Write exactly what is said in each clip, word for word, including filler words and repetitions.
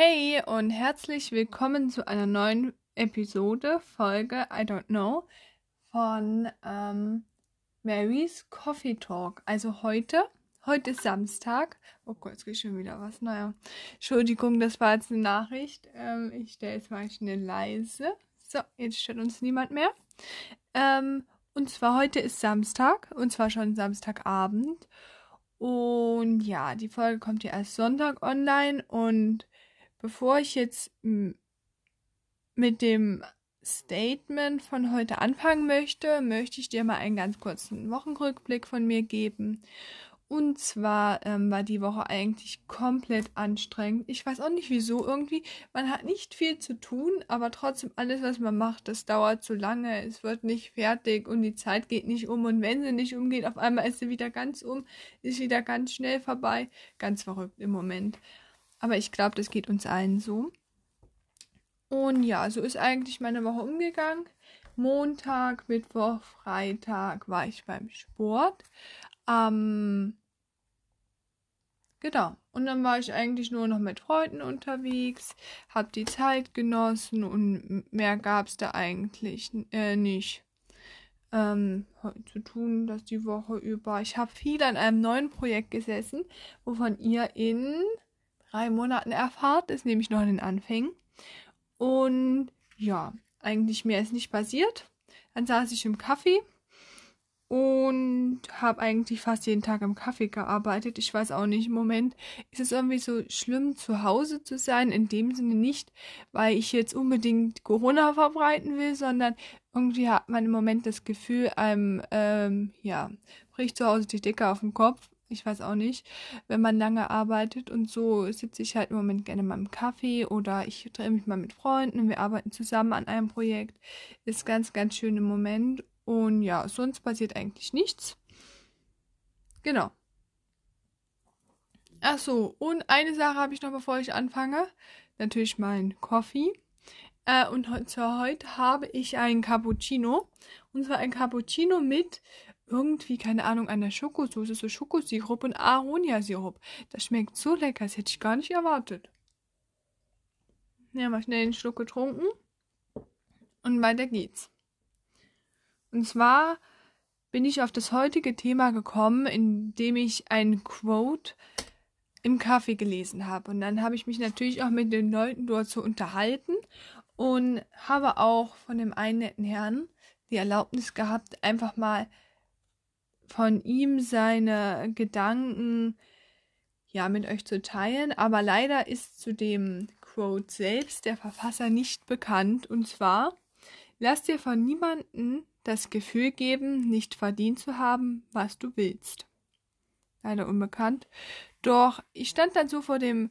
Hey und herzlich willkommen zu einer neuen Episode, Folge, I don't know, von ähm, Mary's Coffee Talk. Also heute, heute ist Samstag. Oh Gott, es geht schon wieder was. Naja, Entschuldigung, das war jetzt eine Nachricht. Ähm, ich stelle jetzt mal schnell leise. So, jetzt stört uns niemand mehr. Ähm, und zwar heute ist Samstag und zwar schon Samstagabend. Und ja, die Folge kommt ja erst Sonntag online und bevor ich jetzt mit dem Statement von heute anfangen möchte, möchte ich dir mal einen ganz kurzen Wochenrückblick von mir geben. Und zwar ähm, war die Woche eigentlich komplett anstrengend. Ich weiß auch nicht wieso irgendwie. Man hat nicht viel zu tun, aber trotzdem alles, was man macht, das dauert zu lange. Es wird nicht fertig und die Zeit geht nicht um. Und wenn sie nicht umgeht, auf einmal ist sie wieder ganz um, ist wieder ganz schnell vorbei. Ganz verrückt im Moment. Aber ich glaube, das geht uns allen so. Und ja, so ist eigentlich meine Woche umgegangen. Montag, Mittwoch, Freitag war ich beim Sport. Ähm, genau. Und dann war ich eigentlich nur noch mit Freunden unterwegs, habe die Zeit genossen und mehr gab es da eigentlich äh, nicht. Ähm, zu tun, dass die Woche über. Ich habe viel an einem neuen Projekt gesessen, wovon ihr in drei Monaten erfahrt, ist nämlich noch in den Anfängen. Und ja, eigentlich mehr ist nicht passiert. Dann saß ich im Kaffee und habe eigentlich fast jeden Tag im Kaffee gearbeitet. Ich weiß auch nicht, im Moment ist es irgendwie so schlimm, zu Hause zu sein. In dem Sinne nicht, weil ich jetzt unbedingt Corona verbreiten will, sondern irgendwie hat man im Moment das Gefühl, einem, ähm, ja, bricht zu Hause die Decke auf den Kopf. Ich weiß auch nicht, wenn man lange arbeitet und so sitze ich halt im Moment gerne mal im Kaffee oder ich drehe mich mal mit Freunden und wir arbeiten zusammen an einem Projekt. Ist ganz, ganz schön im Moment und ja, sonst passiert eigentlich nichts. Genau. Ach so, und eine Sache habe ich noch, bevor ich anfange. Natürlich mein Coffee. Äh, und zwar heute habe ich einen Cappuccino. Und zwar ein Cappuccino mit irgendwie, keine Ahnung, an der Schokosoße, so Schokosirup und Aronia-Sirup. Das schmeckt so lecker, das hätte ich gar nicht erwartet. Ja, mal schnell einen Schluck getrunken. Und weiter geht's. Und zwar bin ich auf das heutige Thema gekommen, indem ich ein Quote im Kaffee gelesen habe. Und dann habe ich mich natürlich auch mit den Leuten dort so unterhalten und habe auch von dem einen netten Herrn die Erlaubnis gehabt, einfach mal von ihm seine Gedanken ja mit euch zu teilen, aber leider ist zu dem Quote selbst der Verfasser nicht bekannt. Und zwar: Lass dir von niemandem das Gefühl geben, nicht verdient zu haben, was du willst. Leider unbekannt. Doch ich stand dann so vor dem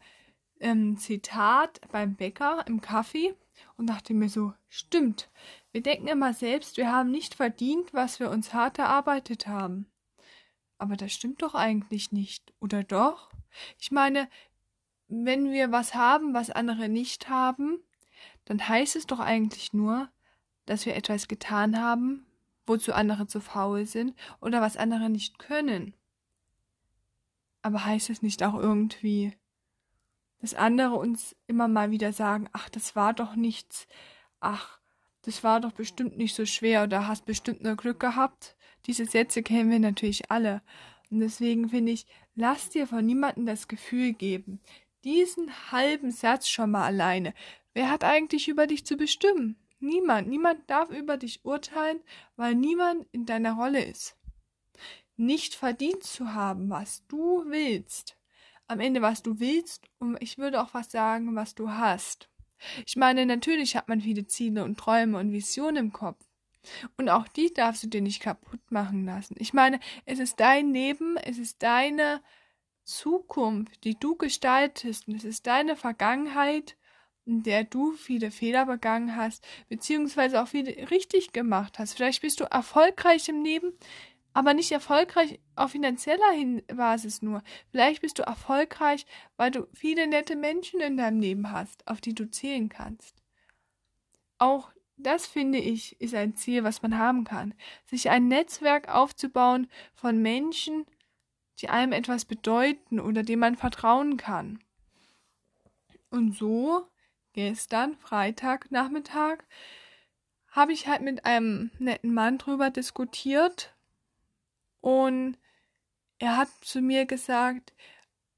ähm, Zitat beim Bäcker im Kaffee und dachte mir so, stimmt, wir denken immer selbst, wir haben nicht verdient, was wir uns hart erarbeitet haben. Aber das stimmt doch eigentlich nicht, oder doch? Ich meine, wenn wir was haben, was andere nicht haben, dann heißt es doch eigentlich nur, dass wir etwas getan haben, wozu andere zu faul sind oder was andere nicht können. Aber heißt es nicht auch irgendwie, dass andere uns immer mal wieder sagen, ach, das war doch nichts, ach, das war doch bestimmt nicht so schwer oder hast bestimmt nur Glück gehabt. Diese Sätze kennen wir natürlich alle. Und deswegen finde ich, lass dir von niemandem das Gefühl geben. Diesen halben Satz schon mal alleine. Wer hat eigentlich über dich zu bestimmen? Niemand. Niemand darf über dich urteilen, weil niemand in deiner Rolle ist. Nicht verdient zu haben, was du willst. Am Ende, was du willst und ich würde auch was sagen, was du hast. Ich meine, natürlich hat man viele Ziele und Träume und Visionen im Kopf. Und auch die darfst du dir nicht kaputt machen lassen. Ich meine, es ist dein Leben, es ist deine Zukunft, die du gestaltest. Und es ist deine Vergangenheit, in der du viele Fehler begangen hast, beziehungsweise auch viele richtig gemacht hast. Vielleicht bist du erfolgreich im Leben, aber nicht erfolgreich auf finanzieller Basis nur. Vielleicht bist du erfolgreich, weil du viele nette Menschen in deinem Leben hast, auf die du zählen kannst. Auch das, finde ich, ist ein Ziel, was man haben kann. Sich ein Netzwerk aufzubauen von Menschen, die einem etwas bedeuten oder dem man vertrauen kann. Und so gestern, Freitagnachmittag, habe ich halt mit einem netten Mann drüber diskutiert und er hat zu mir gesagt,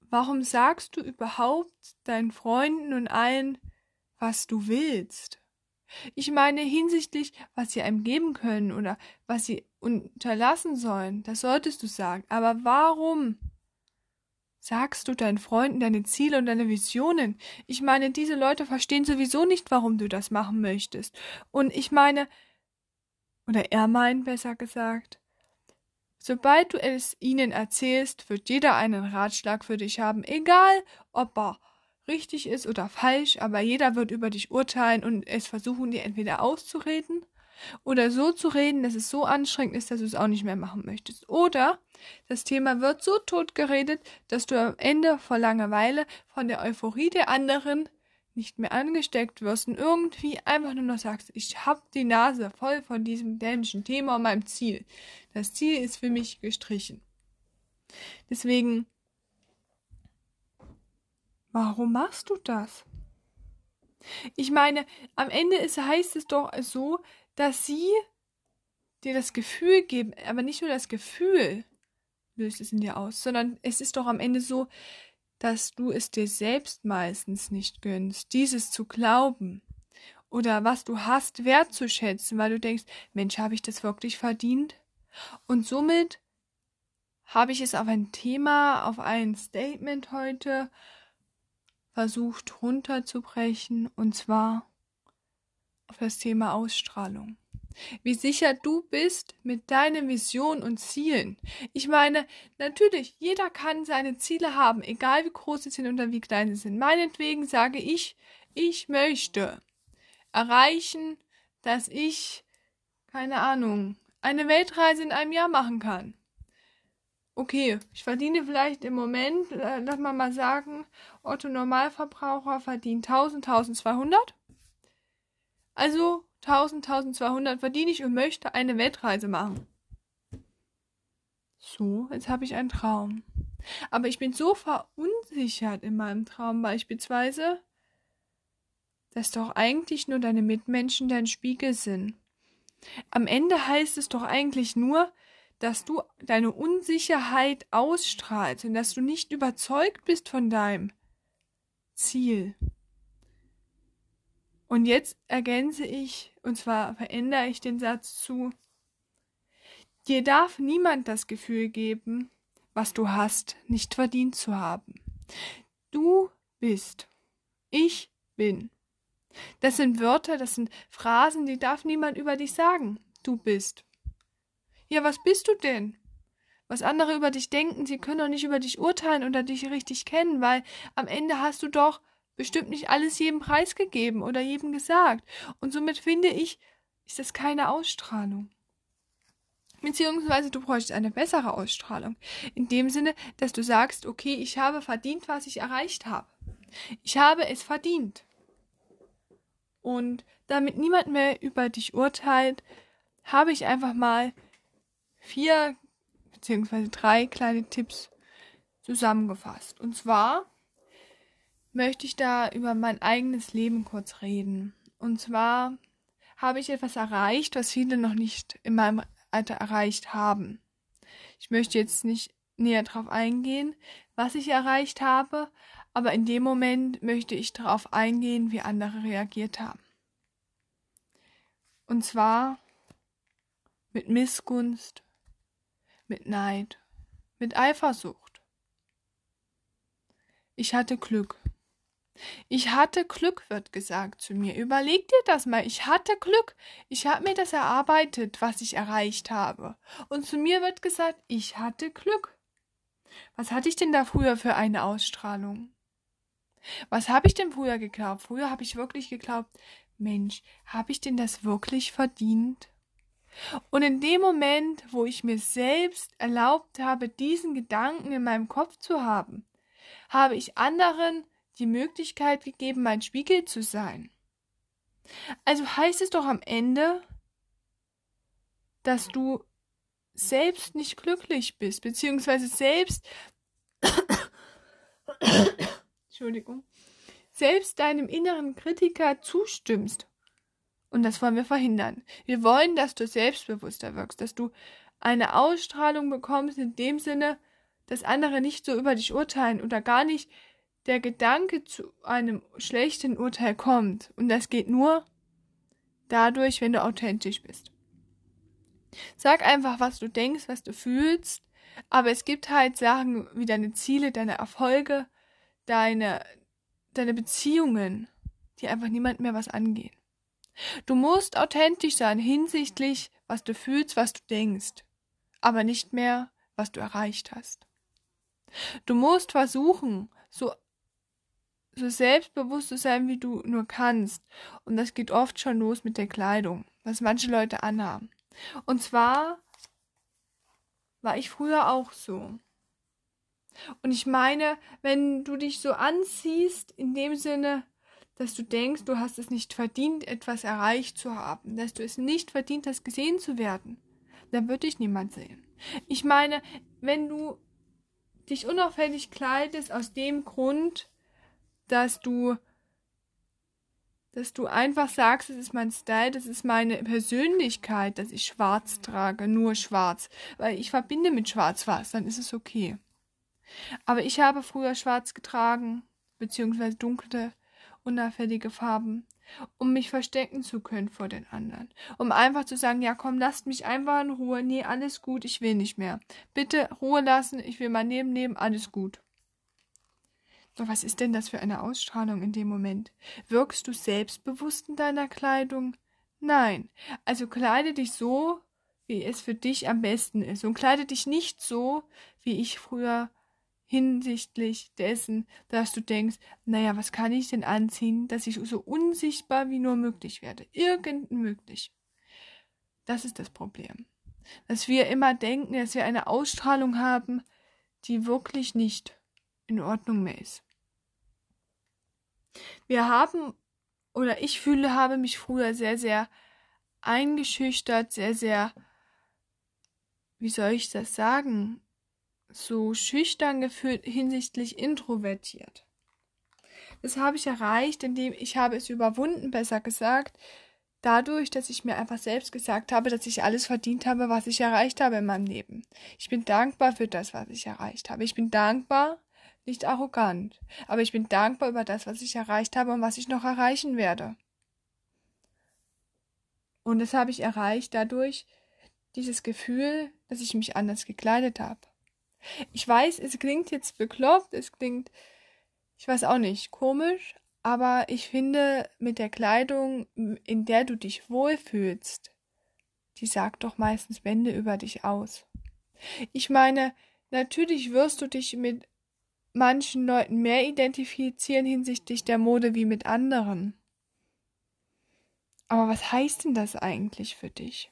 warum sagst du überhaupt deinen Freunden und allen, was du willst? Ich meine hinsichtlich, was sie einem geben können oder was sie unterlassen sollen, das solltest du sagen. Aber warum sagst du deinen Freunden deine Ziele und deine Visionen? Ich meine, diese Leute verstehen sowieso nicht, warum du das machen möchtest. Und ich meine, oder er meint besser gesagt, sobald du es ihnen erzählst, wird jeder einen Ratschlag für dich haben, egal ob er richtig ist oder falsch, aber jeder wird über dich urteilen und es versuchen, dir entweder auszureden oder so zu reden, dass es so anstrengend ist, dass du es auch nicht mehr machen möchtest. Oder das Thema wird so tot geredet, dass du am Ende vor Langeweile von der Euphorie der anderen nicht mehr angesteckt wirst und irgendwie einfach nur noch sagst, ich habe die Nase voll von diesem dämlichen Thema und meinem Ziel. Das Ziel ist für mich gestrichen. Deswegen, warum machst du das? Ich meine, am Ende ist, heißt es doch so, dass sie dir das Gefühl geben, aber nicht nur das Gefühl löst es in dir aus, sondern es ist doch am Ende so, dass du es dir selbst meistens nicht gönnst, dieses zu glauben oder was du hast wertzuschätzen, weil du denkst, Mensch, habe ich das wirklich verdient? Und somit habe ich es auf ein Thema, auf ein Statement heute versucht runterzubrechen, und zwar auf das Thema Ausstrahlung. Wie sicher du bist mit deinen Visionen und Zielen. Ich meine, natürlich, jeder kann seine Ziele haben, egal wie groß sie sind oder wie klein sie sind. Meinetwegen sage ich, ich möchte erreichen, dass ich, keine Ahnung, eine Weltreise in einem Jahr machen kann. Okay, ich verdiene vielleicht im Moment, äh, lass mal mal sagen, Otto Normalverbraucher verdient tausend, tausendzweihundert. Also tausend, tausendzweihundert verdiene ich und möchte eine Weltreise machen. So, jetzt habe ich einen Traum. Aber ich bin so verunsichert in meinem Traum beispielsweise, dass doch eigentlich nur deine Mitmenschen dein Spiegel sind. Am Ende heißt es doch eigentlich nur, dass du deine Unsicherheit ausstrahlst und dass du nicht überzeugt bist von deinem Ziel. Und jetzt ergänze ich, und zwar verändere ich den Satz zu, dir darf niemand das Gefühl geben, was du hast, nicht verdient zu haben. Du bist, ich bin. Das sind Wörter, das sind Phrasen, die darf niemand über dich sagen. Du bist. Ja, was bist du denn? Was andere über dich denken, sie können doch nicht über dich urteilen oder dich richtig kennen, weil am Ende hast du doch bestimmt nicht alles jedem preisgegeben oder jedem gesagt. Und somit finde ich, ist das keine Ausstrahlung. Beziehungsweise du bräuchtest eine bessere Ausstrahlung. In dem Sinne, dass du sagst, okay, ich habe verdient, was ich erreicht habe. Ich habe es verdient. Und damit niemand mehr über dich urteilt, habe ich einfach mal vier beziehungsweise drei kleine Tipps zusammengefasst. Und zwar möchte ich da über mein eigenes Leben kurz reden. Und zwar habe ich etwas erreicht, was viele noch nicht in meinem Alter erreicht haben. Ich möchte jetzt nicht näher darauf eingehen, was ich erreicht habe, aber in dem Moment möchte ich darauf eingehen, wie andere reagiert haben. Und zwar mit Missgunst, mit Neid, mit Eifersucht. Ich hatte Glück. Ich hatte Glück, wird gesagt zu mir. Überleg dir das mal. Ich hatte Glück. Ich habe mir das erarbeitet, was ich erreicht habe. Und zu mir wird gesagt, ich hatte Glück. Was hatte ich denn da früher für eine Ausstrahlung? Was habe ich denn früher geglaubt? Früher habe ich wirklich geglaubt, Mensch, habe ich denn das wirklich verdient? Und in dem Moment, wo ich mir selbst erlaubt habe, diesen Gedanken in meinem Kopf zu haben, habe ich anderen die Möglichkeit gegeben, mein Spiegel zu sein. Also heißt es doch am Ende, dass du selbst nicht glücklich bist, beziehungsweise selbst, Entschuldigung, selbst deinem inneren Kritiker zustimmst. Und das wollen wir verhindern. Wir wollen, dass du selbstbewusster wirkst, dass du eine Ausstrahlung bekommst in dem Sinne, dass andere nicht so über dich urteilen oder gar nicht der Gedanke zu einem schlechten Urteil kommt. Und das geht nur dadurch, wenn du authentisch bist. Sag einfach, was du denkst, was du fühlst, aber es gibt halt Sachen wie deine Ziele, deine Erfolge, deine, deine Beziehungen, die einfach niemand mehr was angehen. Du musst authentisch sein hinsichtlich, was du fühlst, was du denkst, aber nicht mehr, was du erreicht hast. Du musst versuchen, so, so selbstbewusst zu sein, wie du nur kannst. Und das geht oft schon los mit der Kleidung, was manche Leute anhaben. Und zwar war ich früher auch so. Und ich meine, wenn du dich so anziehst, in dem Sinne, dass du denkst, du hast es nicht verdient, etwas erreicht zu haben, dass du es nicht verdient hast, gesehen zu werden, dann wird dich niemand sehen. Ich meine, wenn du dich unauffällig kleidest aus dem Grund, dass du dass du einfach sagst, das ist mein Style, das ist meine Persönlichkeit, dass ich schwarz trage, nur schwarz, weil ich verbinde mit schwarz was, dann ist es okay. Aber ich habe früher schwarz getragen, beziehungsweise dunkle, unauffällige Farben, um mich verstecken zu können vor den anderen, um einfach zu sagen, ja komm, lasst mich einfach in Ruhe, nee, alles gut, ich will nicht mehr. Bitte Ruhe lassen, ich will mein Leben leben, alles gut. So, was ist denn das für eine Ausstrahlung in dem Moment? Wirkst du selbstbewusst in deiner Kleidung? Nein. Also kleide dich so, wie es für dich am besten ist. Und kleide dich nicht so, wie ich früher hinsichtlich dessen, dass du denkst, naja, was kann ich denn anziehen, dass ich so unsichtbar wie nur möglich werde? Irgend möglich. Das ist das Problem. Dass wir immer denken, dass wir eine Ausstrahlung haben, die wirklich nicht in Ordnung mehr ist. Wir haben, oder ich fühle, habe mich früher sehr, sehr eingeschüchtert, sehr, sehr, wie soll ich das sagen, so schüchtern gefühlt hinsichtlich introvertiert. Das habe ich erreicht, indem ich habe es überwunden, besser gesagt, dadurch, dass ich mir einfach selbst gesagt habe, dass ich alles verdient habe, was ich erreicht habe in meinem Leben. Ich bin dankbar für das, was ich erreicht habe. Ich bin dankbar, nicht arrogant, aber ich bin dankbar über das, was ich erreicht habe und was ich noch erreichen werde. Und das habe ich erreicht dadurch, dieses Gefühl, dass ich mich anders gekleidet habe. Ich weiß, es klingt jetzt bekloppt, es klingt, ich weiß auch nicht, komisch, aber ich finde, mit der Kleidung, in der du dich wohlfühlst, die sagt doch meistens Wände über dich aus. Ich meine, natürlich wirst du dich mit manchen Leuten mehr identifizieren hinsichtlich der Mode wie mit anderen. Aber was heißt denn das eigentlich für dich?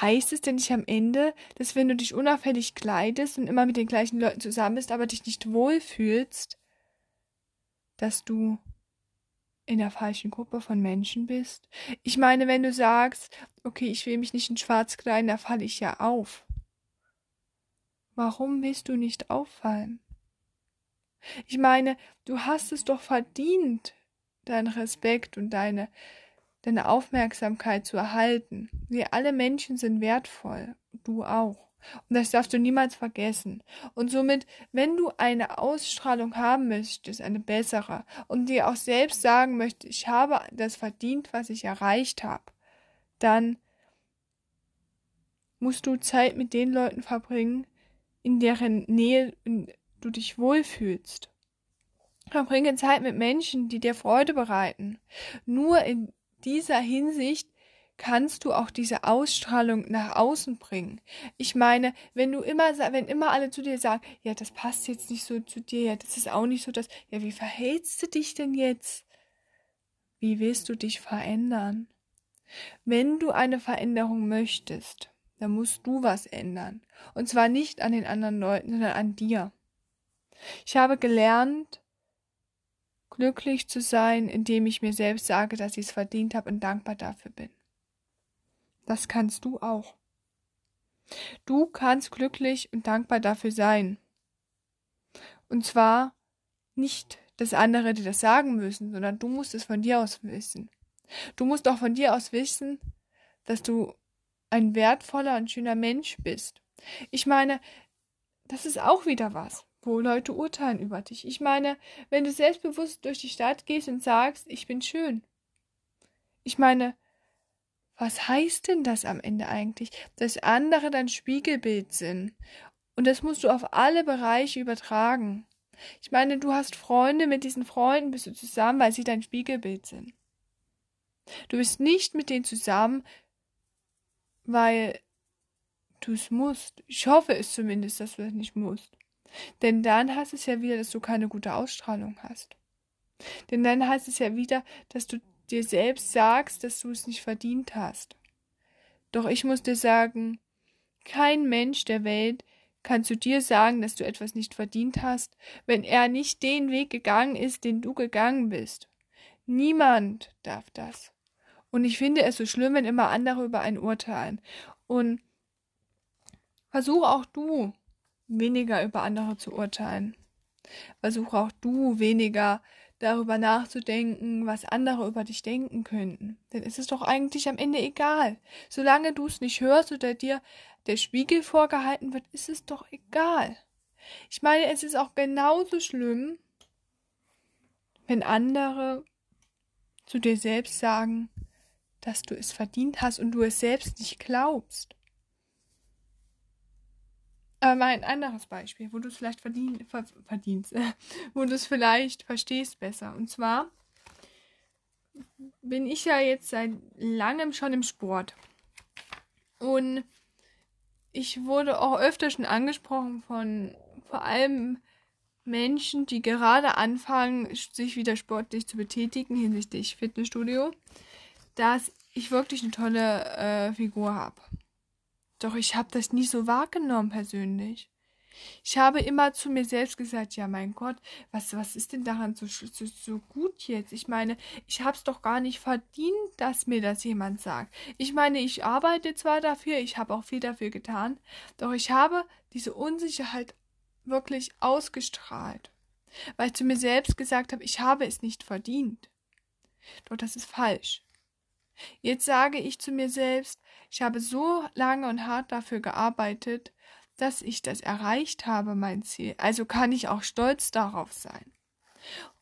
Heißt es denn nicht am Ende, dass wenn du dich unauffällig kleidest und immer mit den gleichen Leuten zusammen bist, aber dich nicht wohlfühlst, dass du in der falschen Gruppe von Menschen bist? Ich meine, wenn du sagst, okay, ich will mich nicht in schwarz kleiden, da falle ich ja auf. Warum willst du nicht auffallen? Ich meine, du hast es doch verdient, deinen Respekt und deine, deine Aufmerksamkeit zu erhalten. Wir alle Menschen sind wertvoll, du auch. Und das darfst du niemals vergessen. Und somit, wenn du eine Ausstrahlung haben möchtest, eine bessere, und dir auch selbst sagen möchtest, ich habe das verdient, was ich erreicht habe, dann musst du Zeit mit den Leuten verbringen, in deren Nähe du dich wohlfühlst. Verbringe Zeit mit Menschen, die dir Freude bereiten. Nur in dieser Hinsicht kannst du auch diese Ausstrahlung nach außen bringen. Ich meine, wenn du immer, wenn immer alle zu dir sagen, ja, das passt jetzt nicht so zu dir, ja, das ist auch nicht so das, ja, wie verhältst du dich denn jetzt? Wie willst du dich verändern? Wenn du eine Veränderung möchtest, dann musst du was ändern. Und zwar nicht an den anderen Leuten, sondern an dir. Ich habe gelernt, glücklich zu sein, indem ich mir selbst sage, dass ich es verdient habe und dankbar dafür bin. Das kannst du auch. Du kannst glücklich und dankbar dafür sein. Und zwar nicht dass andere dir das sagen müssen, sondern du musst es von dir aus wissen. Du musst auch von dir aus wissen, dass du ein wertvoller und schöner Mensch bist. Ich meine, das ist auch wieder was, wo Leute urteilen über dich. Ich meine, wenn du selbstbewusst durch die Stadt gehst und sagst, ich bin schön. Ich meine, was heißt denn das am Ende eigentlich? Dass andere dein Spiegelbild sind. Und das musst du auf alle Bereiche übertragen. Ich meine, du hast Freunde, mit diesen Freunden bist du zusammen, weil sie dein Spiegelbild sind. Du bist nicht mit denen zusammen, weil du es musst. Ich hoffe es zumindest, dass du das nicht musst. Denn dann heißt es ja wieder, dass du keine gute Ausstrahlung hast. Denn dann heißt es ja wieder, dass du dir selbst sagst, dass du es nicht verdient hast. Doch ich muss dir sagen, kein Mensch der Welt kann zu dir sagen, dass du etwas nicht verdient hast, wenn er nicht den Weg gegangen ist, den du gegangen bist. Niemand darf das. Und ich finde es so schlimm, wenn immer andere über einen urteilen. Und versuch auch du, weniger über andere zu urteilen. Versuch auch du, weniger darüber nachzudenken, was andere über dich denken könnten. Denn es ist doch eigentlich am Ende egal. Solange du es nicht hörst oder dir der Spiegel vorgehalten wird, ist es doch egal. Ich meine, es ist auch genauso schlimm, wenn andere zu dir selbst sagen, dass du es verdient hast und du es selbst nicht glaubst. Aber mal ein anderes Beispiel, wo du es vielleicht verdien, ver, verdienst, wo du es vielleicht verstehst besser. Und zwar bin ich ja jetzt seit langem schon im Sport. Und ich wurde auch öfter schon angesprochen von vor allem Menschen, die gerade anfangen, sich wieder sportlich zu betätigen hinsichtlich Fitnessstudio, dass ich wirklich eine tolle äh, Figur habe. Doch ich habe das nie so wahrgenommen persönlich. Ich habe immer zu mir selbst gesagt, ja mein Gott, was, was ist denn daran so, so, so gut jetzt? Ich meine, ich habe es doch gar nicht verdient, dass mir das jemand sagt. Ich meine, ich arbeite zwar dafür, ich habe auch viel dafür getan, doch ich habe diese Unsicherheit wirklich ausgestrahlt, weil ich zu mir selbst gesagt habe, ich habe es nicht verdient. Doch das ist falsch. Jetzt sage ich zu mir selbst, ich habe so lange und hart dafür gearbeitet, dass ich das erreicht habe, mein Ziel. Also kann ich auch stolz darauf sein.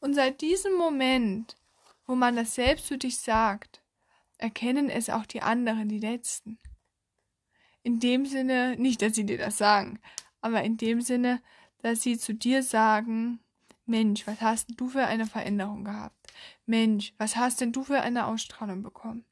Und seit diesem Moment, wo man das selbst zu dich sagt, erkennen es auch die anderen, die Letzten. In dem Sinne, nicht, dass sie dir das sagen, aber in dem Sinne, dass sie zu dir sagen, Mensch, was hast denn du für eine Veränderung gehabt? Mensch, was hast denn du für eine Ausstrahlung bekommen?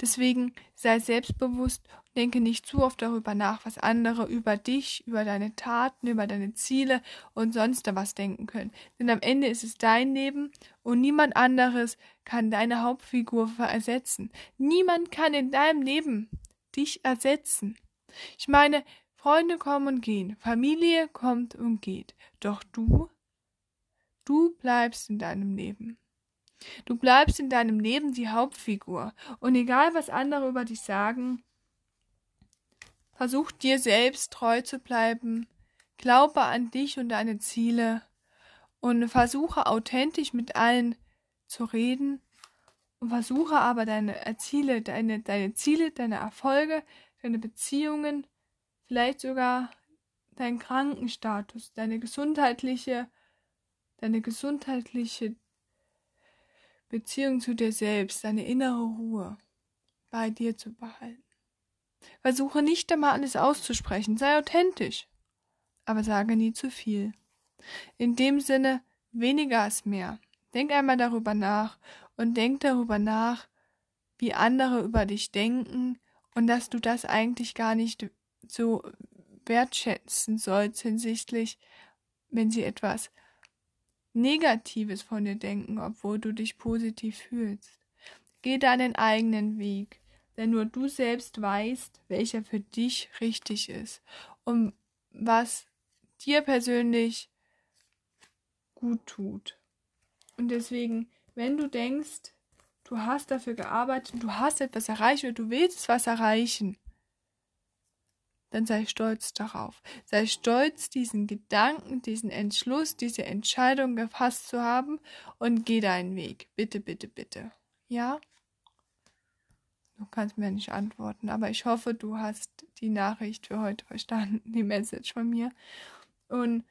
Deswegen sei selbstbewusst und denke nicht zu oft darüber nach, was andere über dich, über deine Taten, über deine Ziele und sonst was denken können. Denn am Ende ist es dein Leben und niemand anderes kann deine Hauptfigur ersetzen. Niemand kann in deinem Leben dich ersetzen. Ich meine, Freunde kommen und gehen, Familie kommt und geht, doch du, du bleibst in deinem Leben. Du bleibst in deinem Leben die Hauptfigur. Und egal, was andere über dich sagen, versuch dir selbst treu zu bleiben. Glaube an dich und deine Ziele. Und versuche authentisch mit allen zu reden. Und versuche aber deine Ziele, deine, deine Ziele, deine Erfolge, deine Beziehungen, vielleicht sogar deinen Krankenstatus, deine gesundheitliche, deine gesundheitliche Beziehung zu dir selbst, deine innere Ruhe bei dir zu behalten. Versuche nicht einmal alles auszusprechen, sei authentisch, aber sage nie zu viel. In dem Sinne, weniger ist mehr. Denk einmal darüber nach und denk darüber nach, wie andere über dich denken und dass du das eigentlich gar nicht so wertschätzen sollst hinsichtlich, wenn sie etwas Negatives von dir denken, obwohl du dich positiv fühlst. Geh deinen eigenen Weg, denn nur du selbst weißt, welcher für dich richtig ist und was dir persönlich gut tut. Und deswegen, wenn du denkst, du hast dafür gearbeitet, du hast etwas erreicht oder du willst was erreichen, dann sei stolz darauf. Sei stolz, diesen Gedanken, diesen Entschluss, diese Entscheidung gefasst zu haben und geh deinen Weg. Bitte, bitte, bitte. Ja? Du kannst mir nicht antworten, aber ich hoffe, du hast die Nachricht für heute verstanden, die Message von mir. Und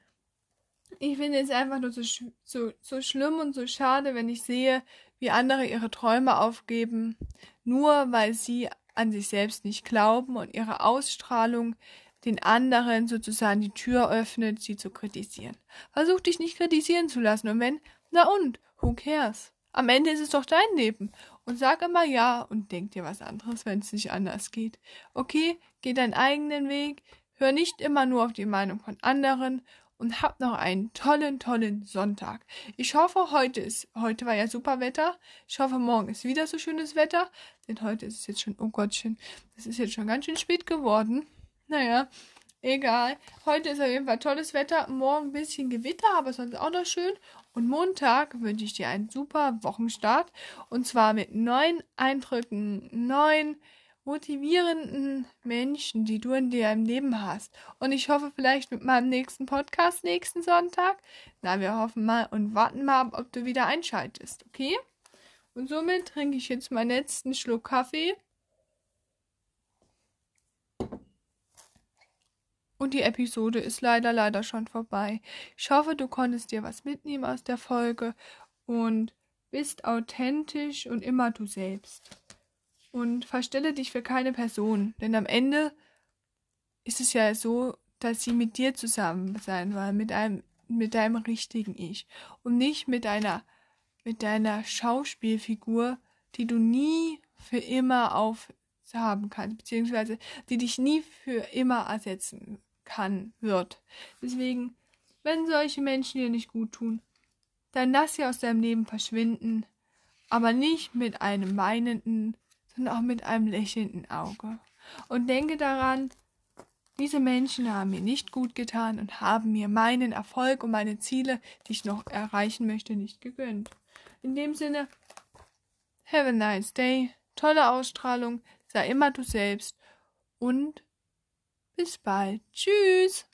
ich finde es einfach nur so, sch- so, so schlimm und so schade, wenn ich sehe, wie andere ihre Träume aufgeben, nur weil sie an sich selbst nicht glauben und ihre Ausstrahlung den anderen sozusagen die Tür öffnet, sie zu kritisieren. Versuch dich nicht kritisieren zu lassen und wenn, na und, who cares? Am Ende ist es doch dein Leben und sag immer ja und denk dir was anderes, wenn es nicht anders geht. Okay, geh deinen eigenen Weg, hör nicht immer nur auf die Meinung von anderen und habt noch einen tollen, tollen Sonntag. Ich hoffe, heute ist, heute war ja super Wetter. Ich hoffe, morgen ist wieder so schönes Wetter. Denn heute ist es jetzt schon, oh Gottchen, das ist jetzt schon ganz schön spät geworden. Naja, egal. Heute ist auf jeden Fall tolles Wetter. Morgen ein bisschen Gewitter, aber sonst auch noch schön. Und Montag wünsche ich dir einen super Wochenstart. Und zwar mit neuen Eindrücken, neuen motivierenden Menschen, die du in deinem Leben hast. Und ich hoffe vielleicht mit meinem nächsten Podcast nächsten Sonntag. Na, wir hoffen mal und warten mal ab, ob du wieder einschaltest, okay? Und somit trinke ich jetzt meinen letzten Schluck Kaffee und die Episode ist leider, leider schon vorbei. Ich hoffe, du konntest dir was mitnehmen aus der Folge und bist authentisch und immer du selbst. Und verstelle dich für keine Person, denn am Ende ist es ja so, dass sie mit dir zusammen sein will, mit einem, mit deinem richtigen Ich und nicht mit einer, mit deiner Schauspielfigur, die du nie für immer aufhaben kannst, beziehungsweise die dich nie für immer ersetzen kann, wird. Deswegen, wenn solche Menschen dir nicht gut tun, dann lass sie aus deinem Leben verschwinden, aber nicht mit einem weinenden, und auch mit einem lächelnden Auge. Und denke daran, diese Menschen haben mir nicht gut getan und haben mir meinen Erfolg und meine Ziele, die ich noch erreichen möchte, nicht gegönnt. In dem Sinne, have a nice day, tolle Ausstrahlung, sei immer du selbst und bis bald. Tschüss!